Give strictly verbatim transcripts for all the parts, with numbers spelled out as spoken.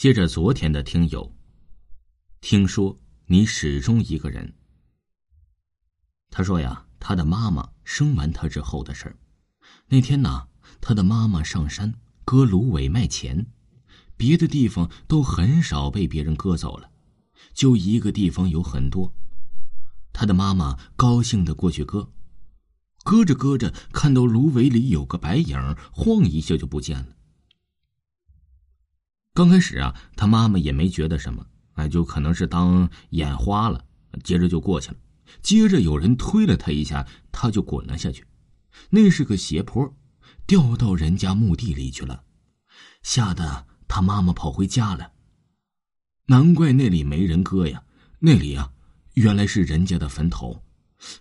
接着昨天的听友，听说你始终一个人。他说呀，他的妈妈生完他之后的事儿。那天呢，他的妈妈上山割芦苇卖钱，别的地方都很少被别人割走了，就一个地方有很多。他的妈妈高兴地过去割，割着割着，看到芦苇里有个白影，晃一下就不见了。刚开始啊，他妈妈也没觉得什么，哎，就可能是当眼花了，接着就过去了。接着有人推了他一下，他就滚了下去。那是个斜坡，掉到人家墓地里去了，吓得他妈妈跑回家了。难怪那里没人割呀，那里啊，原来是人家的坟头。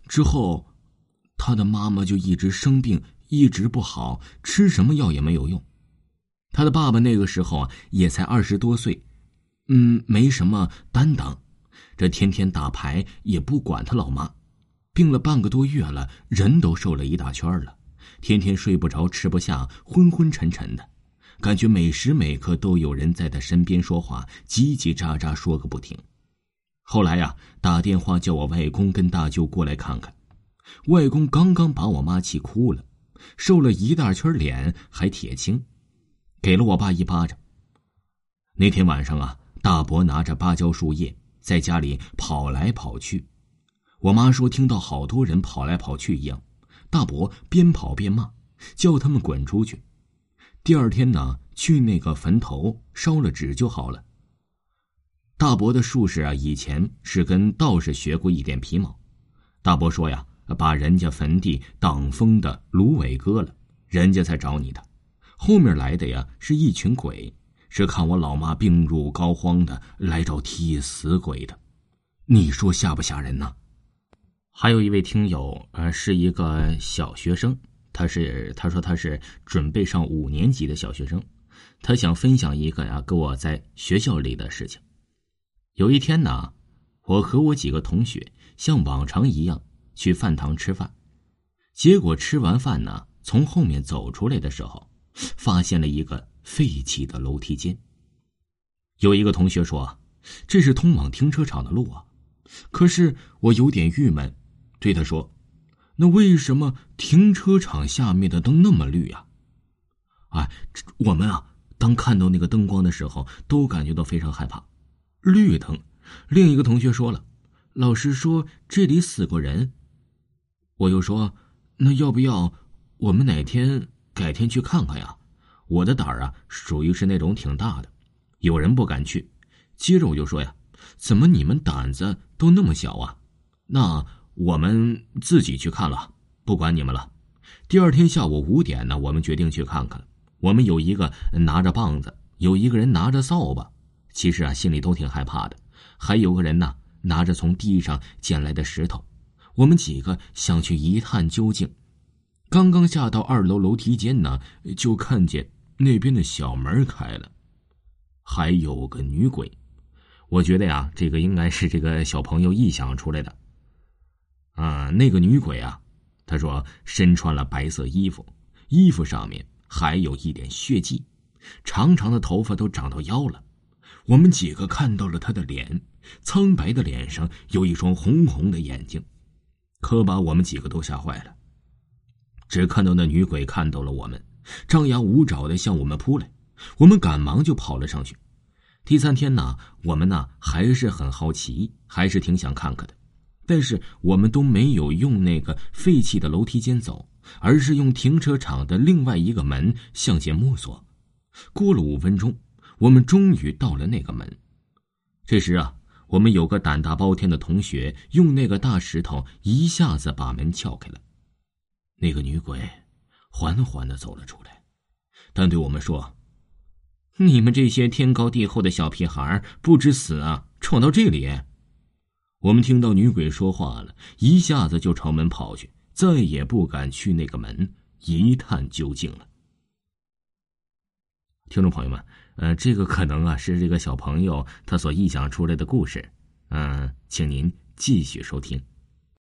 之后他的妈妈就一直生病，一直不好，吃什么药也没有用。他的爸爸那个时候啊，也才二十多岁，嗯，没什么担当，这天天打牌也不管他老妈，病了半个多月了，人都瘦了一大圈了，天天睡不着，吃不下，昏昏沉沉的，感觉每时每刻都有人在他身边说话，叽叽喳喳说个不停。后来呀、啊，打电话叫我外公跟大舅过来看看。外公刚刚把我妈气哭了，瘦了一大圈脸，还铁青，给了我爸一巴掌。那天晚上啊，大伯拿着芭蕉树叶在家里跑来跑去，我妈说听到好多人跑来跑去一样，大伯边跑边骂，叫他们滚出去。第二天呢，去那个坟头烧了纸就好了。大伯的术士啊，以前是跟道士学过一点皮毛。大伯说呀，把人家坟地挡风的芦苇割了，人家才找你的。后面来的呀，是一群鬼，是看我老妈病入膏肓的来找替死鬼的。你说吓不吓人呢、啊？还有一位听友，呃，是一个小学生，他是他说他是准备上五年级的小学生，他想分享一个呀、啊，跟我在学校里的事情。有一天呢，我和我几个同学像往常一样去饭堂吃饭，结果吃完饭呢，从后面走出来的时候，发现了一个废弃的楼梯间。有一个同学说，这是通往停车场的路啊。可是我有点郁闷，对他说，那为什么停车场下面的灯那么绿啊？哎，我们啊，当看到那个灯光的时候，都感觉到非常害怕。绿灯。另一个同学说了，老师说这里死过人。我又说，那要不要我们哪天改天去看看呀？我的胆儿啊，属于是那种挺大的，有人不敢去。接着我就说呀，怎么你们胆子都那么小啊？那我们自己去看了，不管你们了。第二天下午五点呢，我们决定去看看。我们有一个拿着棒子，有一个人拿着扫把，其实啊，心里都挺害怕的。还有个人呢，拿着从地上捡来的石头。我们几个想去一探究竟。刚刚下到二楼楼梯间呢，就看见那边的小门开了，还有个女鬼。我觉得呀，这个应该是这个小朋友臆想出来的。啊，那个女鬼啊，她说身穿了白色衣服，衣服上面还有一点血迹，长长的头发都长到腰了。我们几个看到了她的脸，苍白的脸上有一双红红的眼睛，可把我们几个都吓坏了。只看到那女鬼看到了我们，张牙舞爪地向我们扑来，我们赶忙就跑了上去。第三天呢，我们呢还是很好奇，还是挺想看看的，但是我们都没有用那个废弃的楼梯间走，而是用停车场的另外一个门向前摸索。过了五分钟，我们终于到了那个门。这时啊，我们有个胆大包天的同学用那个大石头一下子把门撬开了。那个女鬼缓缓地走了出来，但对我们说，你们这些天高地厚的小屁孩不知死啊，闯到这里。我们听到女鬼说话了，一下子就朝门跑去，再也不敢去那个门一探究竟了。听众朋友们，呃，这个可能啊是这个小朋友他所臆想出来的故事，嗯、呃，请您继续收听。